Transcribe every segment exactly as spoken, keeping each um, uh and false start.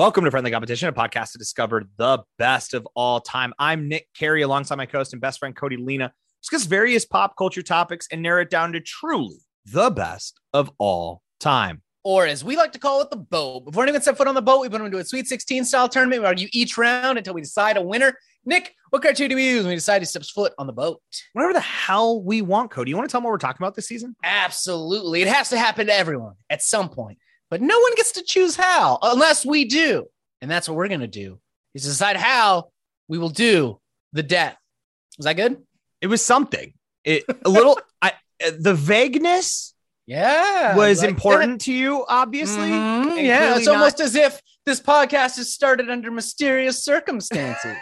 welcome to Friendly Competition, a podcast to discover the best of all time. I'm Nick Carey, alongside my co-host and best friend, Cody Lena. Discuss various pop culture topics and narrow it down to truly the best of all time. Or as we like to call it, the boat. Before anyone set foot on the boat, we put them into a Sweet sixteen style tournament. We argue each round until we decide a winner. Nick, what criteria do we use when we decide to step foot on the boat? Whatever the hell we want, Cody. You want to tell them what we're talking about this season? Absolutely. It has to happen to everyone at some point. But no one gets to choose how unless we do. And that's what we're going to do, is decide how we will do the death. Was that good? It was something. It a little. I the vagueness. Yeah, was like important that. To you, obviously. Mm-hmm. Yeah, it's not... almost as if this podcast is started under mysterious circumstances.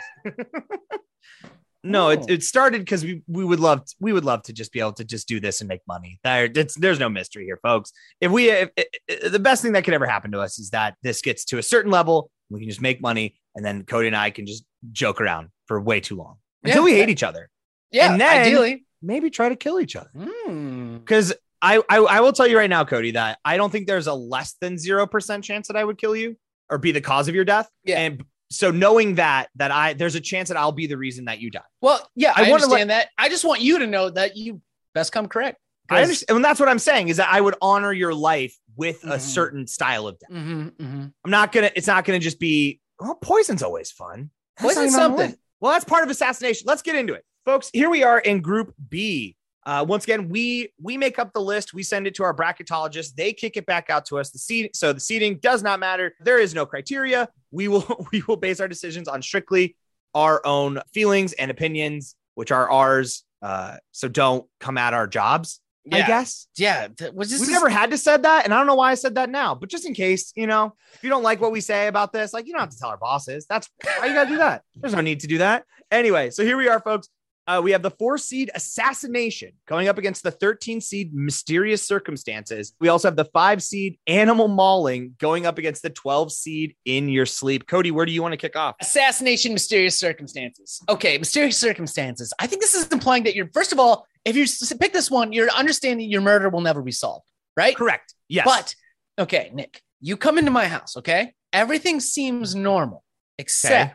No, it, it started because we we would love to, we would love to just be able to just do this and make money. There, it's, there's no mystery here, folks. If we if, if, if, the best thing that could ever happen to us is that this gets to a certain level, we can just make money, and then Cody and I can just joke around for way too long until yeah, we hate that, each other. Yeah, and then ideally, maybe try to kill each other because. Mm. I, I I will tell you right now, Cody, that I don't think there's a less than zero percent chance that I would kill you or be the cause of your death. Yeah. And so knowing that, that I, there's a chance that I'll be the reason that you die. Well, yeah, I, I understand let, that. I just want you to know that you best come correct. I understand. And that's what I'm saying, is that I would honor your life with mm-hmm. a certain style of death. Mm-hmm, mm-hmm. I'm not going to, it's not going to just be, oh, poison's always fun. Poison's something. Well, that's part of assassination. Let's get into it. Folks, here we are in Group B. Uh, once again, we we make up the list. We send it to our bracketologists. They kick it back out to us. The seed, so the seeding does not matter. There is no criteria. We will we will base our decisions on strictly our own feelings and opinions, which are ours. Uh, so don't come at our jobs. Yeah. I guess. Yeah. Was this we this... never had to said that, and I don't know why I said that now. But just in case, you know, if you don't like what we say about this, like you don't have to tell our bosses. That's why you gotta do that. There's no need to do that. Anyway, so here we are, folks. Uh, we have the four seed assassination going up against the thirteen seed mysterious circumstances. We also have the five seed animal mauling going up against the twelve seed in your sleep. Cody, where do you want to kick off? Assassination, mysterious circumstances. Okay. Mysterious circumstances. I think this is implying that you're, first of all, if you pick this one, you're understanding your murder will never be solved, right? Correct. Yes. But okay, Nick, you come into my house. Okay. Everything seems normal, except okay.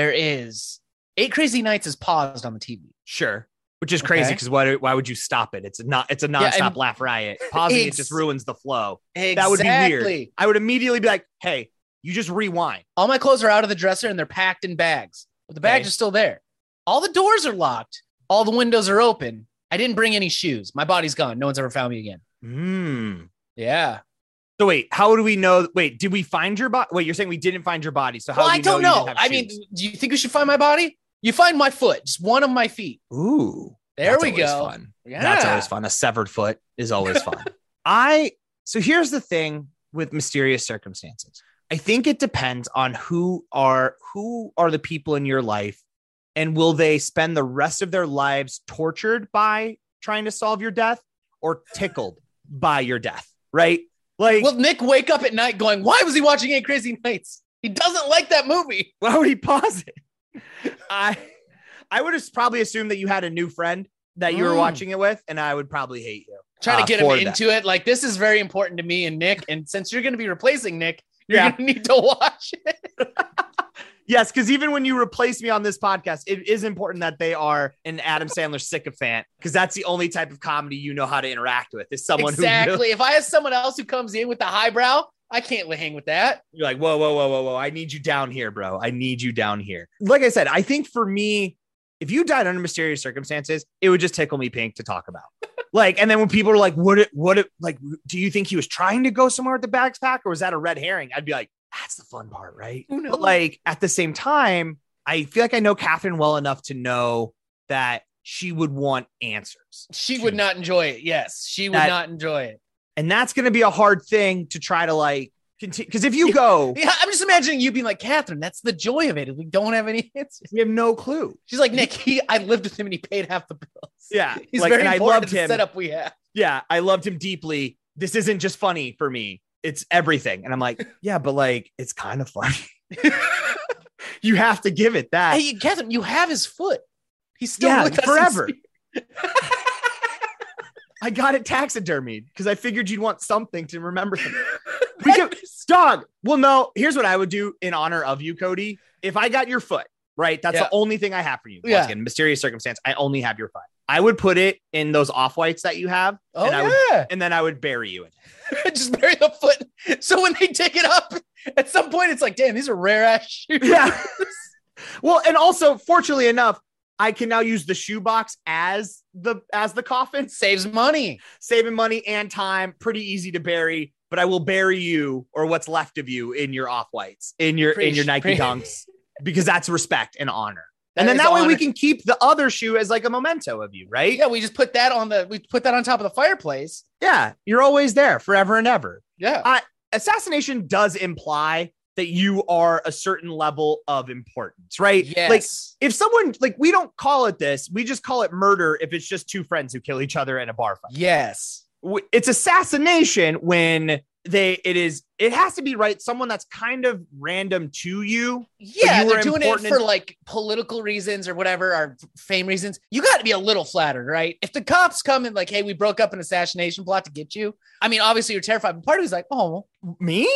there is Eight Crazy Nights is paused on the T V. Sure. Which is crazy because okay. why why would you stop it? It's not it's a nonstop yeah, laugh riot. Pausing ex- it just ruins the flow. Exactly. That would be weird. I would immediately be like, hey, you just rewind. All my clothes are out of the dresser and they're packed in bags. But the bags okay. are still there. All the doors are locked. All the windows are open. I didn't bring any shoes. My body's gone. No one's ever found me again. Mm. Yeah. So wait, how do we know? Wait, did we find your body? Wait, you're saying we didn't find your body. So how well, do we I don't know. know. I mean, do you think we should find my body? You find my foot, just one of my feet. Ooh, there we go. Fun. Yeah. That's always fun. A severed foot is always fun. I so here's the thing with mysterious circumstances. I think it depends on who are who are the people in your life, and will they spend the rest of their lives tortured by trying to solve your death or tickled by your death, right? Like, will Nick wake up at night going, "Why was he watching Eight Crazy Nights? He doesn't like that movie. Why would he pause it?" I I would have probably assumed that you had a new friend that you mm. were watching it with, and I would probably hate you. Trying uh, to get him into that. It. Like, this is very important to me and Nick. And since you're going to be replacing Nick, you're yeah. going to need to watch it. Yes, because even when you replace me on this podcast, it is important that they are an Adam Sandler sycophant, because that's the only type of comedy you know how to interact with, is someone exactly. who really- if I have someone else who comes in with the highbrow, I can't hang with that. You're like, whoa, whoa, whoa, whoa, whoa. I need you down here, bro. I need you down here. Like I said, I think for me, if you died under mysterious circumstances, it would just tickle me pink to talk about. Like, and then when people are like, what, it, what, it, like, do you think he was trying to go somewhere with the backpack, or was that a red herring? I'd be like, that's the fun part, right? Who knows? But like, at the same time, I feel like I know Catherine well enough to know that she would want answers. She would not enjoy it. Yes. She would that- not enjoy it. And that's going to be a hard thing to try to like continue. Because if you go, yeah, I'm just imagining you being like, Catherine, that's the joy of it. We don't have any answers. We have no clue. She's like, Nick, he, I lived with him and he paid half the bills. Yeah. He's like, very and important I loved to the him. Setup we have. Yeah. I loved him deeply. This isn't just funny for me. It's everything. And I'm like, yeah, but like, it's kind of funny. You have to give it that. Hey, Catherine, you have his foot. He's still yeah, with us forever. I got it taxidermied because I figured you'd want something to remember. We could, dog. Well, no, here's what I would do in honor of you, Cody. If I got your foot, right? That's yeah. the only thing I have for you. Yeah. Once again, mysterious circumstance. I only have your foot. I would put it in those off-whites that you have. Oh, and I yeah. would, and then I would bury you in it. Just bury the foot. So when they take it up, at some point, it's like, damn, these are rare ass shoes. Yeah. Well, and also, fortunately enough, I can now use the shoebox as the as the coffin. Saves money. Saving money and time. Pretty easy to bury, but I will bury you or what's left of you in your off-whites, in your pretty, in your Nike Dunks, because that's respect and honor. And that then that way honor. We can keep the other shoe as like a memento of you, right? Yeah, we just put that on the we put that on top of the fireplace. Yeah, you're always there forever and ever. Yeah. Uh, assassination does imply that you are a certain level of importance, right? Yes. Like if someone, like we don't call it this, we just call it murder if it's just two friends who kill each other in a bar fight. Yes. It's assassination when they, it is, it has to be right. Someone that's kind of random to you. Yeah. You they're doing it for like political reasons or whatever, or fame reasons. You got to be a little flattered, right? If the cops come and like, hey, we broke up an assassination plot to get you. I mean, obviously you're terrified. But part of it's like, oh, me?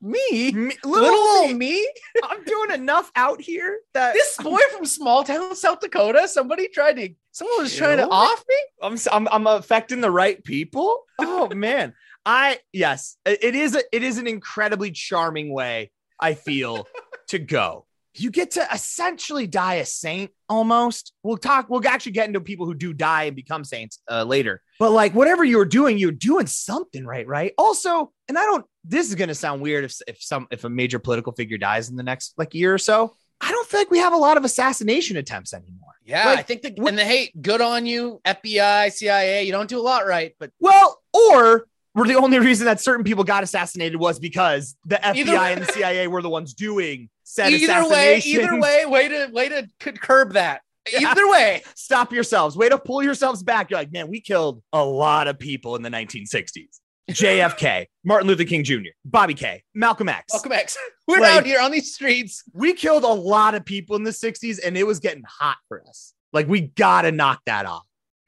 me? me little, little old me? I'm doing enough out here that this boy I'm, from small town South Dakota, somebody tried to someone was trying to off me. I'm, I'm I'm affecting the right people. Oh man. I yes, it is a, it is an incredibly charming way, I feel, to go. You get to essentially die a saint almost. We'll talk. We'll actually get into people who do die and become saints uh, later. But like whatever you were doing, you're doing something right, right? Also, and I don't. This is going to sound weird if if some if a major political figure dies in the next like year or so. I don't feel like we have a lot of assassination attempts anymore. Yeah, like, I think the and the hey, good on you, F B I, C I A. You don't do a lot right, but well, or. Were the only reason that certain people got assassinated was because the F B I and the C I A were the ones doing said either way, either way, way to way to curb that. Yeah. Either way, stop yourselves. Way to pull yourselves back. You're like, man, we killed a lot of people in the nineteen sixties. J F K, Martin Luther King Junior, Bobby K., Malcolm X. Malcolm X. We're like, out here on these streets. We killed a lot of people in the sixties, and it was getting hot for us. Like, we got to knock that off.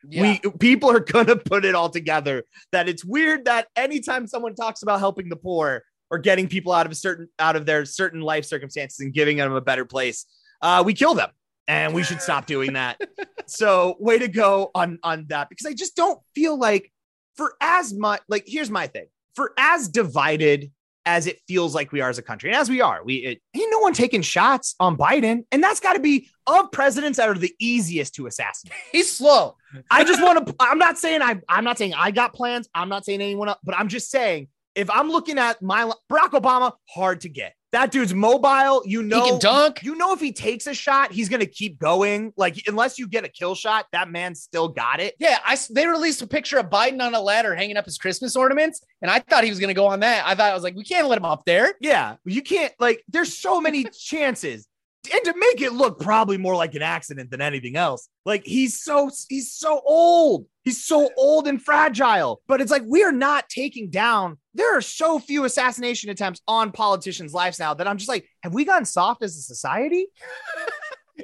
Yeah. We people are going to put it all together that it's weird that anytime someone talks about helping the poor or getting people out of a certain out of their certain life circumstances and giving them a better place, uh, we kill them. And we should stop doing that. So way to go on on that, because I just don't feel like for as much like here's my thing for as divided as it feels like we are as a country. And as we are, we it, ain't no one taking shots on Biden. And that's got to be of presidents that are the easiest to assassinate. He's slow. I just want to, I'm not saying I, I'm not saying I got plans. I'm not saying anyone else, but I'm just saying, if I'm looking at my Barack Obama, hard to get. That dude's mobile. You know, he can dunk. You know, if he takes a shot, he's going to keep going. Like, unless you get a kill shot, that man still got it. Yeah. I, they released a picture of Biden on a ladder hanging up his Christmas ornaments. And I thought he was going to go on that. I thought I was like, we can't let him up there. Yeah. You can't like, there's so many chances and to make it look probably more like an accident than anything else. Like he's so, he's so old. He's so old and fragile, but it's like, we are not taking down. There are so few assassination attempts on politicians' lives now that I'm just like, have we gotten soft as a society?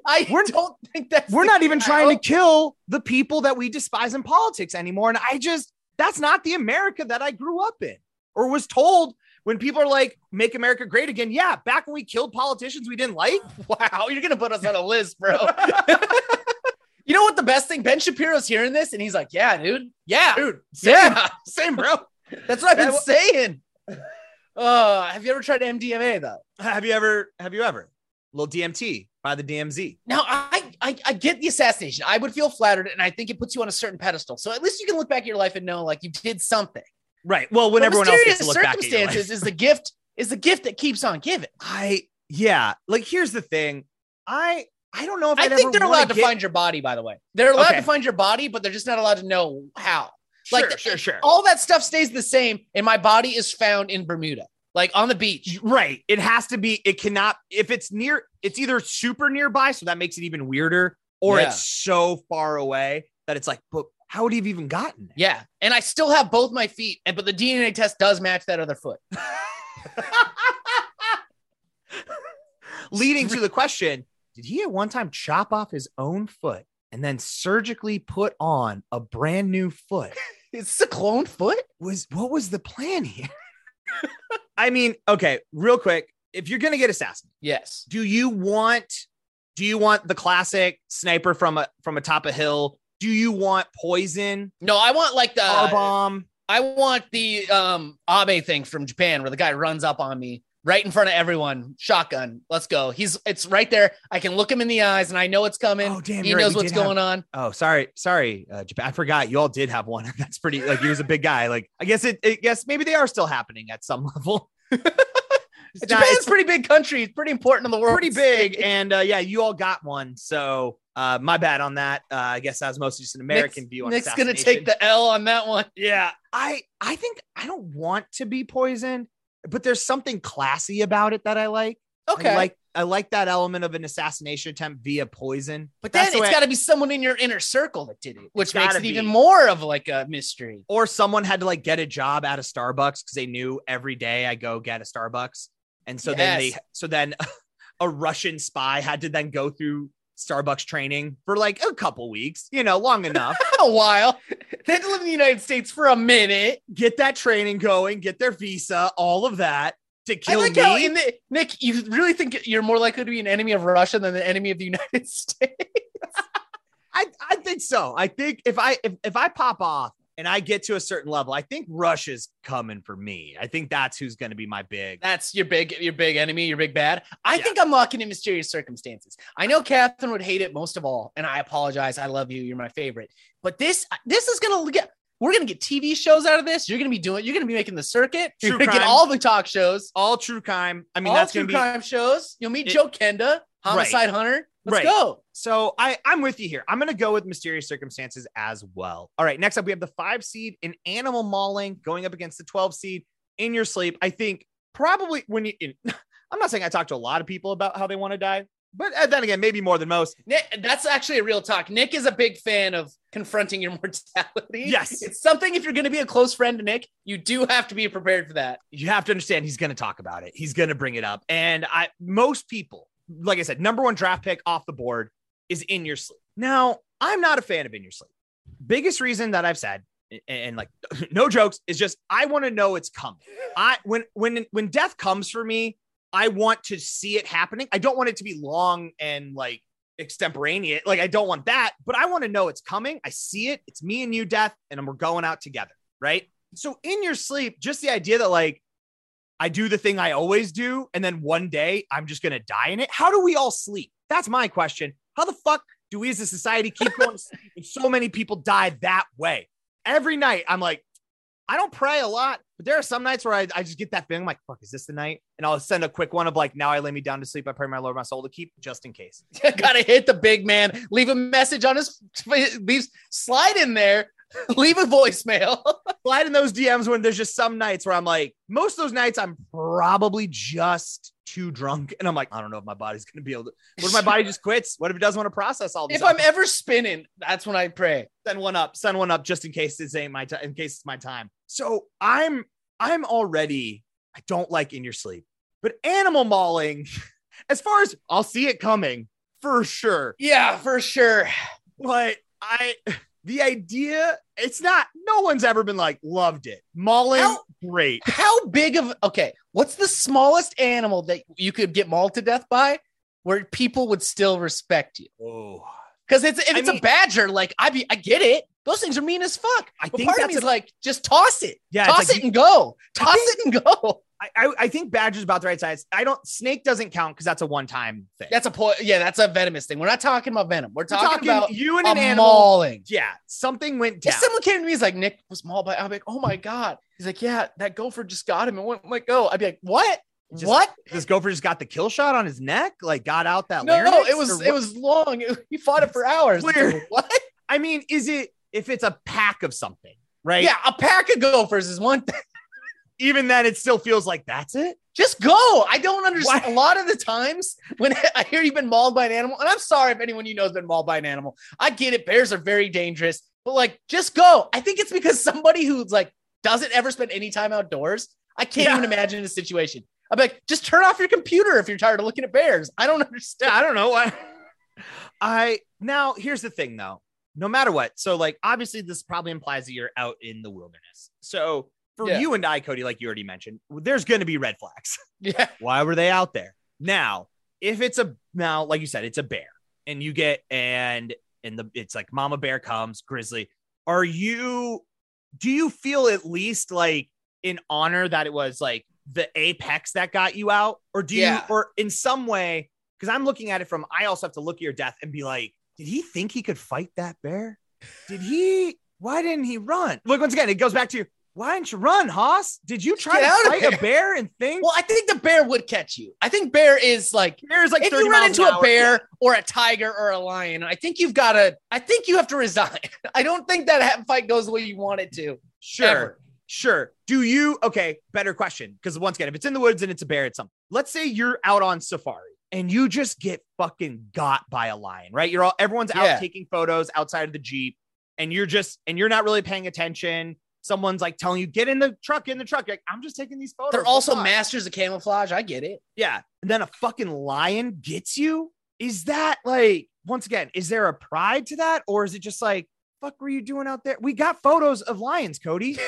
I we're, don't think that we're not even I trying hope. to kill the people that we despise in politics anymore. And I just, that's not the America that I grew up in or was told when people are like, make America great again. Yeah. Back when we killed politicians, we didn't like, wow, you're going to put us on a list, bro. You know what? The best thing, Ben Shapiro's hearing this and he's like, yeah, dude. Yeah, dude. Same, yeah. Same, bro. That's what I've been saying. Uh, have you ever tried M D M A though? Have you ever? Have you ever? A little D M T by the D M Z. Now I, I I get the assassination. I would feel flattered, and I think it puts you on a certain pedestal. So at least you can look back at your life and know like you did something. Right. Well, when but everyone else gets to look back at your life, is the gift is the gift that keeps on giving. I yeah. Like here's the thing. I I don't know if I'd I think they're allowed to get... find your body. By the way, they're allowed okay. to find your body, but they're just not allowed to know how. Like sure, the, sure, sure. All that stuff stays the same, and my body is found in Bermuda, like on the beach. Right. It has to be. It cannot. If it's near, it's either super nearby, so that makes it even weirder, or yeah. it's so far away that it's like, but how would he have even gotten there? Yeah. And I still have both my feet, and but the D N A test does match that other foot. Leading to the question: did he at one time chop off his own foot and then surgically put on a brand new foot? Is this a clone foot? Was what was the plan here? I mean, okay, real quick. If you're going to get assassinated. Yes. Do you want, do you want the classic sniper from a, from atop a hill? Do you want poison? No, I want like the R bomb. I want the um, Abe thing from Japan where the guy runs up on me right in front of everyone. Shotgun. Let's go. He's it's right there. I can look him in the eyes and I know it's coming. Oh, damn, he knows right. what's going have, on. Oh, sorry. Sorry. Uh, Japan. I forgot. You all did have one. That's pretty like he was a big guy. Like, I guess it, I guess maybe they are still happening at some level. It's Japan's not, it's, a pretty big country. It's pretty important in the world. Pretty big. And uh, yeah, you all got one. So uh, my bad on that. Uh, I guess that was mostly just an American Nick's, view on Nick's going to take the L on that one. Yeah. I, I think I don't want to be poisoned, but there's something classy about it that I like. Okay. I like, I like that element of an assassination attempt via poison. But then it's got to be someone in your inner circle that did it, which makes it even more of like a mystery. Or someone had to like get a job at a Starbucks because they knew every day I go get a Starbucks. And so yes. then they, so then a Russian spy had to then go through Starbucks training for like a couple weeks, you know, long enough, a while. They had to live in the United States for a minute, get that training going, get their visa, all of that to kill I like me. How in the, Nick, you really think you're more likely to be an enemy of Russia than the enemy of the United States? I, I think so. I think if I, if, if I pop off and I get to a certain level, I think Russia's coming for me. I think that's who's going to be my big. That's your big, your big enemy, your big bad. I yeah. think I'm locking in mysterious circumstances. I know Catherine would hate it most of all, and I apologize. I love you. You're my favorite. But this, this is going to get. We're going to get T V shows out of this. You're going to be doing. You're going to be making the circuit. True you're going to get all the talk shows, all true crime. I mean, all that's going to be crime shows. You'll meet it, Joe Kenda, Homicide right. Hunter. Let's right. go. So I, I'm with you here. I'm going to go with mysterious circumstances as well. All right. Next up, we have the five seed in animal mauling going up against the twelve seed in your sleep. I think probably when you, in, I'm not saying I talk to a lot of people about how they want to die, but then again, maybe more than most. Nick, that's actually a real talk. Nick is a big fan of confronting your mortality. Yes. It's something, if you're going to be a close friend to Nick, you do have to be prepared for that. You have to understand he's going to talk about it. He's going to bring it up. And I, most people, like I said, number one draft pick off the board is in your sleep. Now, I'm not a fan of in your sleep. Biggest reason that I've said, and, and like no jokes, is just I want to know it's coming. I when when when death comes for me, I want to see it happening. I don't want it to be long and like extemporaneous. Like I don't want that, but I want to know it's coming. I see it. It's me and you, death, and we're going out together, right? So in your sleep, just the idea that like I do the thing I always do, and then one day I'm just going to die in it. How do we all sleep? That's my question. How the fuck do we as a society keep going to sleep when so many people die that way? Every night I'm like, I don't pray a lot, but there are some nights where I, I just get that feeling. I'm like, fuck, is this the night? And I'll send a quick one of like, now I lay me down to sleep. I pray my Lord, my soul to keep, just in case. Gotta hit the big man. Leave a message on his, leave, slide in there. Leave a voicemail. Slide in those D Ms when there's just some nights where I'm like, most of those nights I'm probably just too drunk. And I'm like, I don't know if my body's going to be able to, what if my body just quits? What if it doesn't want to process all this? If up? I'm ever spinning, that's when I pray. Send one up, send one up just in case this ain't my time, in case it's my time. So I'm, I'm already, I don't like in your sleep, but animal mauling, as far as I'll see it coming for sure. Yeah, for sure. But I, the idea, it's not, no one's ever been like, loved it. Mauling, how, great. How big of, okay, what's the smallest animal that you could get mauled to death by where people would still respect you? Oh, because it's, if I it's mean, a badger, like, I be, I get it. Those things are mean as fuck. I but think part that's of me is a, like, just toss it. Yeah, toss like, it and go. Toss think, it and go. I, I, I think badger's about the right size. I don't, snake doesn't count because that's a one-time thing. That's a po- Yeah, that's a venomous thing. We're not talking about venom. We're talking, We're talking about you and an animal. Mauling. Yeah, something went down. If someone came to me, he's like, Nick was mauled by, I'm like, oh my God. He's like, yeah, that gopher just got him and went like, go. I'd be like, what? Just, what? This gopher just got the kill shot on his neck? Like got out that No, no it was, it was long. It, he fought it for hours. Like, what? I mean, is it, if it's a pack of something, right? Yeah, a pack of gophers is one thing. Even then, it still feels like that's it. Just go. I don't understand. Why? A lot of the times when I hear you've been mauled by an animal, and I'm sorry if anyone you know has been mauled by an animal. I get it. Bears are very dangerous, but like, just go. I think it's because somebody who's like, doesn't ever spend any time outdoors. I can't yeah. even imagine the situation. I'm like, just turn off your computer if you're tired of looking at bears. I don't understand. I don't know. I, I now here's the thing though. No matter what. So like, obviously this probably implies that you're out in the wilderness. So for yeah. you and I, Cody, like you already mentioned, there's going to be red flags. Yeah. Why were they out there? Now, if it's a, now, like you said, it's a bear and you get, and, and the, it's like mama bear comes, grizzly. Are you, do you feel at least like in honor that it was like the apex that got you out, or do you, yeah. or in some way, cause I'm looking at it from, I also have to look at your death and be like, did he think he could fight that bear? Did he, why didn't he run? Look, once again, it goes back to you. Why didn't you run, Haas? Did you try to fight a bear and think? Well, I think the bear would catch you. I think bear is like, bear is like if you run into a bear or a tiger or a lion, I think you've got to, I think you have to resign. I don't think that fight goes the way you want it to. Sure. Ever. Sure. Do you, okay, better question. Because once again, if it's in the woods and it's a bear, it's something. Let's say you're out on safari and you just get fucking got by a lion, right? You're all, everyone's out yeah. taking photos outside of the Jeep and you're just, and you're not really paying attention. Someone's like telling you, get in the truck, get in the truck. Like, I'm just taking these photos. They're also masters of camouflage. I get it. Yeah. And then a fucking lion gets you. Is that like, once again, is there a pride to that? Or is it just like, fuck were you doing out there? We got photos of lions, Cody.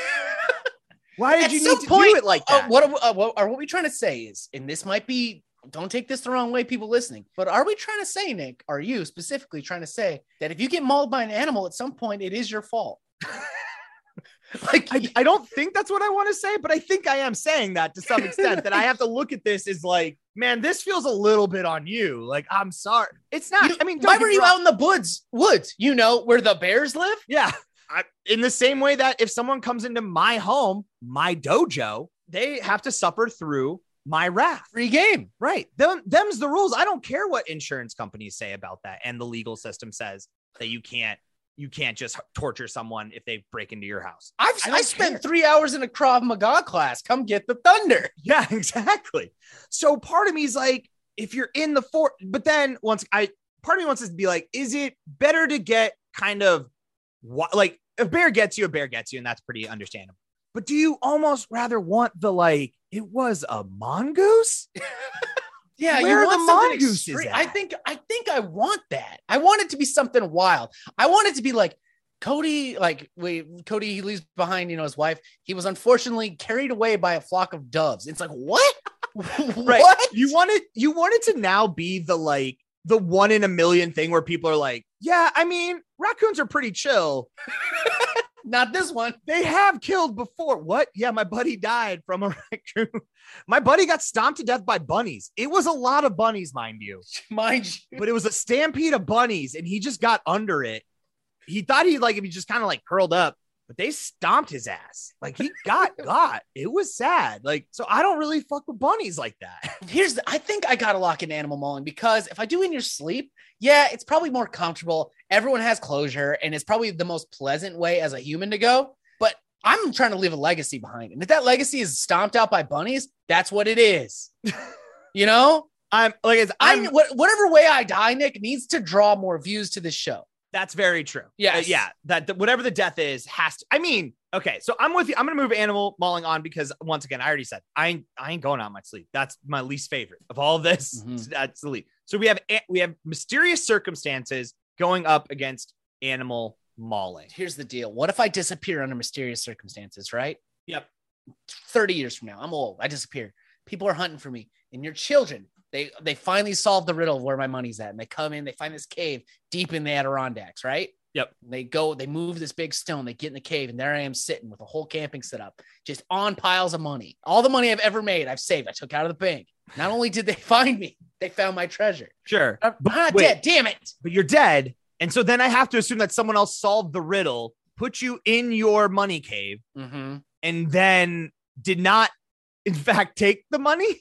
Why did At you need to point, do it like that? Uh, what, uh, what, are, what we trying to say is, and this might be, don't take this the wrong way, people listening, but are we trying to say, Nick, are you specifically trying to say that if you get mauled by an animal at some point, it is your fault? Like, I, I don't think that's what I want to say, but I think I am saying that to some extent, that I have to look at this as like, man, this feels a little bit on you. Like, I'm sorry. It's not. You, I mean, why were you out in the woods, woods, you know, where the bears live? Yeah. I, in the same way that if someone comes into my home, my dojo, they have to suffer through my wrath. Free game. Right. Them, them's the rules. I don't care what insurance companies say about that. And the legal system says that you can't. You can't just torture someone if they break into your house. I've, I, I spent care. three hours in a Krav Maga class. Come get the thunder. Yeah, exactly. So part of me is like, if you're in the fort, but then once I, part of me wants us to be like, is it better to get kind of like a bear gets you, a bear gets you. And that's pretty understandable. But do you almost rather want the, like, it was a mongoose? Yeah, where you want the mongoose is at? I think I think I want that. I want it to be something wild. I want it to be like Cody, like we Cody, he leaves behind, you know, his wife. He was unfortunately carried away by a flock of doves. It's like, what? Right. What? You want it, you want it to now be the like the one in a million thing where people are like, yeah, I mean, raccoons are pretty chill. Not this one. They have killed before. What? Yeah, my buddy died from a raccoon. My buddy got stomped to death by bunnies. It was a lot of bunnies, mind you. Mind you. But it was a stampede of bunnies, and he just got under it. He thought he'd like if he just kind of like curled up, but they stomped his ass. Like he got got. It was sad. Like, so I don't really fuck with bunnies like that. Here's the, I think I gotta lock in animal mauling, because if I do in your sleep, yeah, it's probably more comfortable. Everyone has closure, and it's probably the most pleasant way as a human to go. But I'm trying to leave a legacy behind. And if that legacy is stomped out by bunnies, that's what it is. You know, I'm like, it's, I'm, I'm whatever way I die, Nick, needs to draw more views to this show. That's very true. Yeah. Uh, yeah. That the, whatever the death is has to, I mean, okay. So I'm with you. I'm going to move animal mauling on because once again, I already said, I ain't, I ain't going out my sleep. That's my least favorite of all of this. Mm-hmm. So that's the least. So we have, we have mysterious circumstances going up against animal mauling. Here's the deal. What if I disappear under mysterious circumstances, right? Yep. thirty years from now, I'm old. I disappear. People are hunting for me, and your children, They they finally solve the riddle of where my money's at. And they come in, they find this cave deep in the Adirondacks, right? Yep. And they go, they move this big stone, they get in the cave, and there I am sitting with a whole camping set up, just on piles of money. All the money I've ever made, I've saved, I took out of the bank. Not only did they find me, they found my treasure. Sure. I'm not Wait, dead, damn it. But you're dead. And so then I have to assume that someone else solved the riddle, put you in your money cave, mm-hmm. and then did not, in fact, take the money?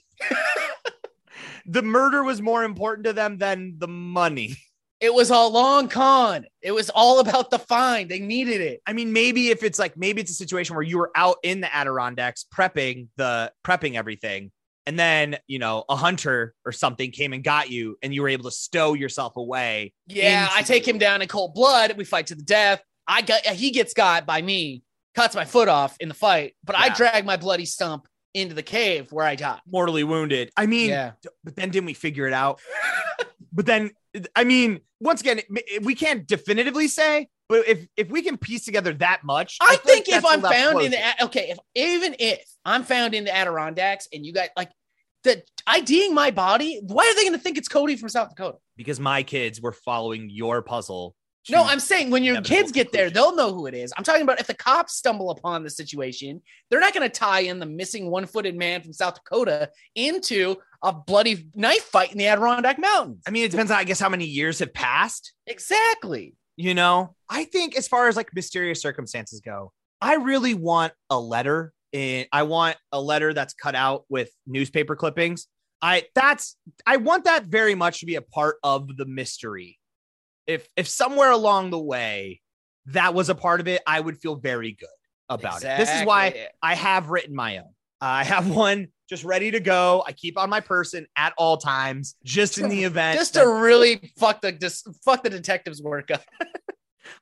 The murder was more important to them than the money. It was a long con. It was all about the find. They needed it. I mean, maybe if it's like, maybe it's a situation where you were out in the Adirondacks prepping the prepping everything. And then, you know, a hunter or something came and got you and you were able to stow yourself away. Yeah. Into- I take him down in cold blood. We fight to the death. I got, he gets got by me, cuts my foot off in the fight, but yeah. I drag my bloody stump into the cave where I got mortally wounded. I mean, yeah. But then didn't we figure it out? But then, I mean, once again, we can't definitively say, But if if we can piece together that much, I, I think like if I'm found closer. in the okay, if even if I'm found in the Adirondacks and you guys like the IDing my body, why are they going to think it's Cody from South Dakota? Because my kids were following your puzzle. No, I'm saying when your kids get there, they'll know who it is. I'm talking about if the cops stumble upon the situation, they're not going to tie in the missing one-footed man from South Dakota into a bloody knife fight in the Adirondack Mountains. I mean, it depends on, I guess, how many years have passed. Exactly. You know, I think as far as like mysterious circumstances go, I really want a letter. In, I want a letter that's cut out with newspaper clippings. I that's I want that very much to be a part of the mystery. If if somewhere along the way that was a part of it, I would feel very good about exactly. it. This is why I have written my own. Uh, I have one just ready to go. I keep on my person at all times, just in the event. Just that- to really fuck the just fuck the detective's work up.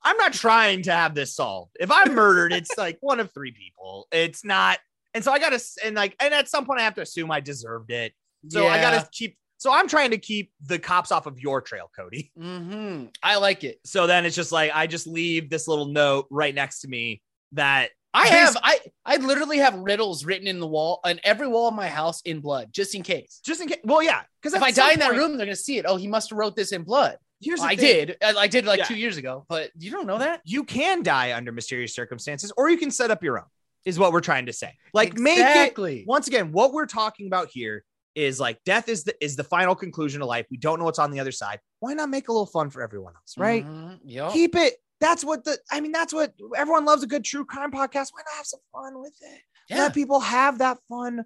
I'm not trying to have this solved. If I'm murdered, it's like one of three people. It's not. And so I got to and like and at some point I have to assume I deserved it. So yeah. I got to keep. So I'm trying to keep the cops off of your trail, Cody. Mm-hmm. I like it. So then it's just like, I just leave this little note right next to me that I have. I, I literally have riddles written in the wall on every wall of my house in blood, just in case. Just in case. Well, yeah. Because if I die in that room, they're going to see it. Oh, he must have wrote this in blood. Here's well, I did. I, I did like yeah. two years ago, but you don't know that. You can die under mysterious circumstances, or you can set up your own is what we're trying to say. Like exactly. make it, once again, what we're talking about here is like death is the is the final conclusion of life. We don't know what's on the other side. Why not make a little fun for everyone else, right? Mm-hmm. Yep. Keep it. That's what the, I mean, that's what everyone loves, a good true crime podcast. Why not have some fun with it? Yeah. Let people have that fun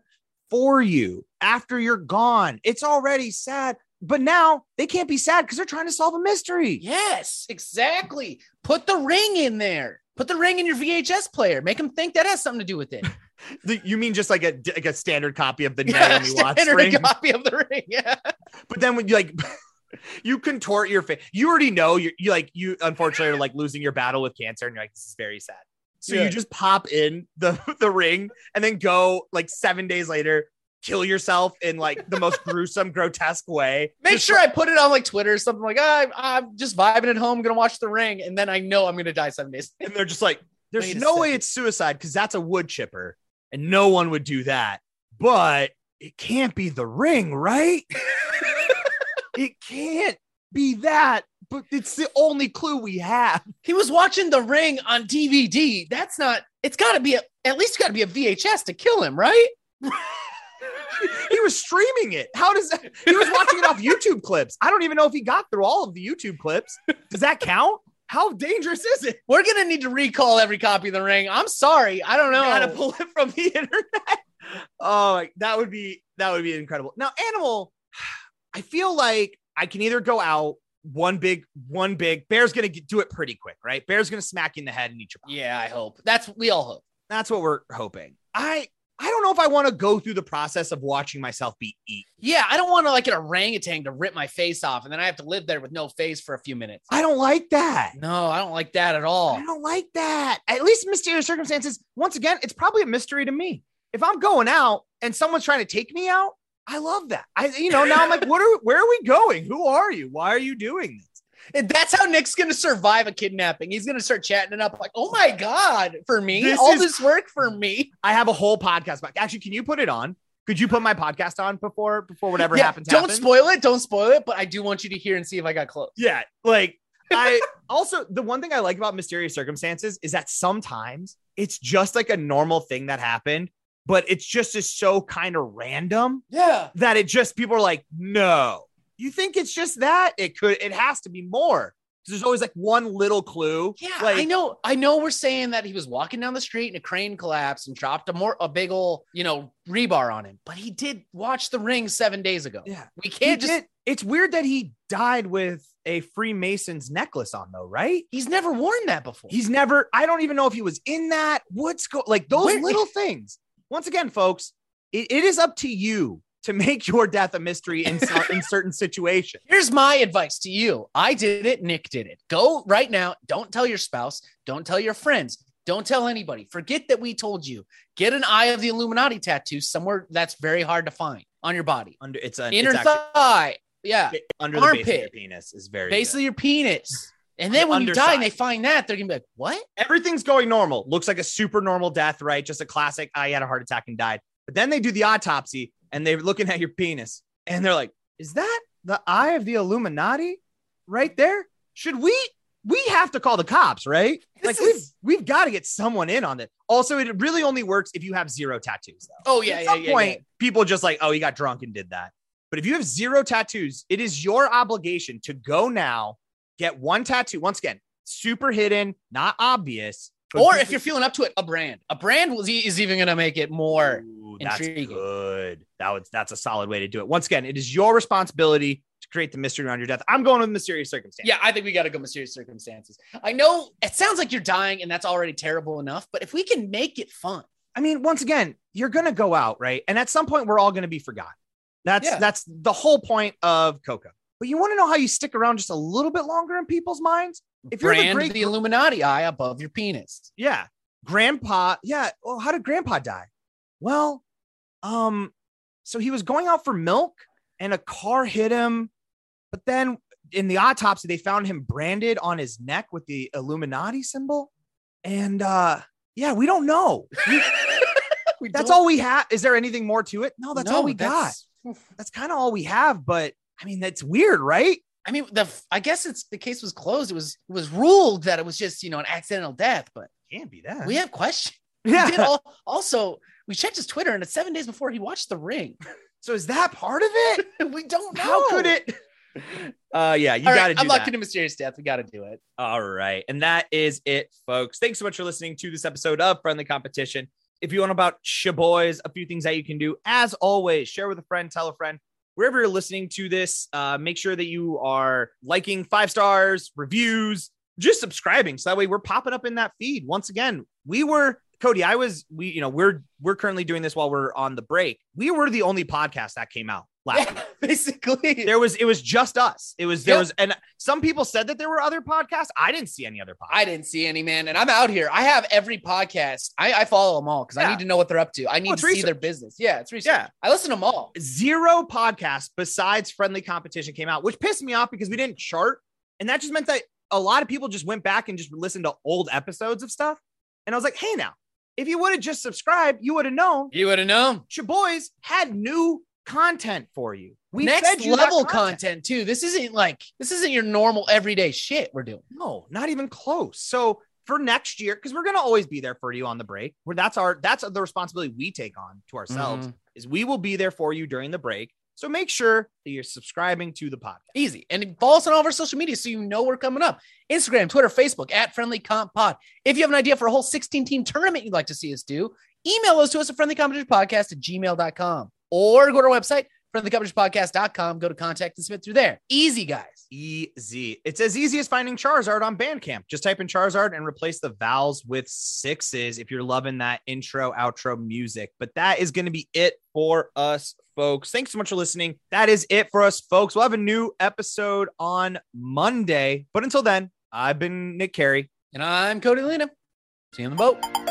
for you after you're gone. It's already sad, but now they can't be sad because they're trying to solve a mystery. Yes, exactly. Put the ring in there. Put the ring in your V H S player. Make them think that has something to do with it. The, you mean just like a like a standard copy of the yeah, Naomi Watts ring? Copy of the ring, yeah. But then when you like, you contort your face. You already know you're you like you unfortunately are like losing your battle with cancer, and you're like, this is very sad. So yeah. you just pop in the the ring, and then go like seven days later, kill yourself in like the most gruesome, grotesque way. Make just sure like, I put it on like Twitter or something like, oh, I'm I'm just vibing at home, gonna watch the Ring, and then I know I'm gonna die seven days. And they're just like, there's no way it's suicide because that's a wood chipper. And no one would do that, but it can't be the ring, right? It can't be that, but it's the only clue we have. He was watching the Ring on D V D. That's not, it's gotta be, a, at least gotta be a V H S to kill him, right? He was streaming it. How does that, he was watching it off YouTube clips. I don't even know if he got through all of the YouTube clips. Does that count? How dangerous is it? We're going to need to recall every copy of the Ring. I'm sorry. I don't know. Got to pull it from the internet. Oh, that would be, that would be incredible. Now, Animal, I feel like I can either go out one big, one big Bear's going to do it pretty quick, right? Bear's going to smack you in the head and eat your body. Yeah, I hope that's, we all hope that's what we're hoping. I, I don't know if I want to go through the process of watching myself be eaten. Yeah, I don't want to like an orangutan to rip my face off and then I have to live there with no face for a few minutes. I don't like that. No, I don't like that at all. I don't like that. At least mysterious circumstances, once again, it's probably a mystery to me. If I'm going out and someone's trying to take me out, I love that. I, you know, now I'm like, what are, where are we going? Who are you? Why are you doing this? And that's how Nick's going to survive a kidnapping. He's going to start chatting it up like, oh my God, for me, this all is, this work for me. I have a whole podcast. Actually, can you put it on? Could you put my podcast on before, before whatever yeah, happens? Don't happens? spoil it. Don't spoil it. But I do want you to hear and see if I got close. Yeah. Like I also, the one thing I like about mysterious circumstances is that sometimes it's just like a normal thing that happened, but it's just is so kind of random. Yeah. That it just, people are like, no. You think it's just that? It could, it has to be more. There's always like one little clue. Yeah, like, I know. I know we're saying that he was walking down the street and a crane collapsed and dropped a more, a big old, you know, rebar on him, but he did watch the Ring seven days ago. Yeah. We can't he just, did. It's weird that he died with a Freemason's necklace on though, right? He's never worn that before. He's never, I don't even know if he was in that. What's go like those Where, little things. Once again, folks, it, it is up to you to make your death a mystery in, in certain situations. Here's my advice to you. I did it. Nick did it. Go right now. Don't tell your spouse. Don't tell your friends. Don't tell anybody. Forget that we told you. Get an Eye of the Illuminati tattoo somewhere that's very hard to find on your body. Under It's an inner it's actually, thigh. Yeah. Under armpit. The base of your penis is very basically good. Your penis. And then when underside. you die and they find that, they're going to be like, what? Everything's going normal. Looks like a super normal death, right? Just a classic. I had a heart attack and died. But then they do the autopsy and they're looking at your penis and they're like, is that the eye of the Illuminati right there? Should we? We have to call the cops, right? This like is... we've we've got to get someone in on this. Also, it really only works if you have zero tattoos, though. Oh, yeah. At yeah, some yeah, point, yeah. people just like, oh, he got drunk and did that. But if you have zero tattoos, it is your obligation to go now, get one tattoo. Once again, super hidden, not obvious. Or if you're feeling up to it, a brand. A brand is even going to make it more Ooh, intriguing. That's good. That was, that's a solid way to do it. Once again, it is your responsibility to create the mystery around your death. I'm going with mysterious circumstances. Yeah, I think we got to go mysterious circumstances. I know it sounds like you're dying and that's already terrible enough, but if we can make it fun. I mean, once again, you're going to go out, right? And at some point, we're all going to be forgotten. That's yeah. that's the whole point of Coco. But you want to know how you stick around just a little bit longer in people's minds? If you're Brand the, great- the Illuminati eye above your penis. Yeah. Grandpa. Yeah. Well, how did grandpa die? Well, um, so he was going out for milk and a car hit him. But then in the autopsy, they found him branded on his neck with the Illuminati symbol. And uh, yeah, we don't know. We, we that's don't. all we have. Is there anything more to it? No, that's no, all we that's- got. That's kind of all we have. But I mean, that's weird, right? I mean, the I guess it's the case was closed. It was it was ruled that it was just, you know, an accidental death, but can't be that. We have questions. Yeah. We did all, also, we checked his Twitter, and it's seven days before he watched The Ring. So is that part of it? We don't know. How could it? Uh, yeah, you got to right, do I'm that. I'm locked into mysterious death. We got to do it. All right, and that is it, folks. Thanks so much for listening to this episode of Friendly Competition. If you want about shaboys, a few things that you can do. As always, share with a friend, tell a friend. Wherever you're listening to this, uh, make sure that you are liking five stars, reviews, just subscribing. So that way we're popping up in that feed. Once again, we were Cody. I was, we, you know, we're, we're currently doing this while we're on the break. We were the only podcast that came out last yeah, week. Basically there was, it was just us. It was, there yep. was, and some people said that there were other podcasts. I didn't see any other podcasts. I didn't see any, man. And I'm out here. I have every podcast. I, I follow them all because yeah. I need to know what they're up to. I need oh, to research. see their business. Yeah. It's research. Yeah. I listen to them all. Zero podcasts besides Friendly Competition came out, which pissed me off because we didn't chart. And that just meant that a lot of people just went back and just listened to old episodes of stuff. And I was like, hey, now, if you would have just subscribed, you would have known. You would have known. Shaboys had new content for you. We next level content. content too. This isn't like this isn't your normal everyday shit we're doing. No, not even close. So for next year, because we're gonna always be there for you on the break. Where that's our that's the responsibility we take on to ourselves mm-hmm. is we will be there for you during the break. So make sure that you're subscribing to the podcast. Easy. And follow us on all of our social media so you know we're coming up. Instagram, Twitter, Facebook, at Friendly Comp Pod. If you have an idea for a whole sixteen-team tournament you'd like to see us do, email us to us at friendly competition podcast at gmail dot com. Or go to our website, friendly competition podcast dot com. Go to contact and submit through there. Easy, guys. Easy. It's as easy as finding Charizard on Bandcamp. Just type in Charizard and replace the vowels with sixes if you're loving that intro, outro music. But that is going to be it for us, folks. Thanks so much for listening. That is it for us, folks. We'll have a new episode on Monday. But until then, I've been Nick Carey. And I'm Cody Lena. See you on the boat.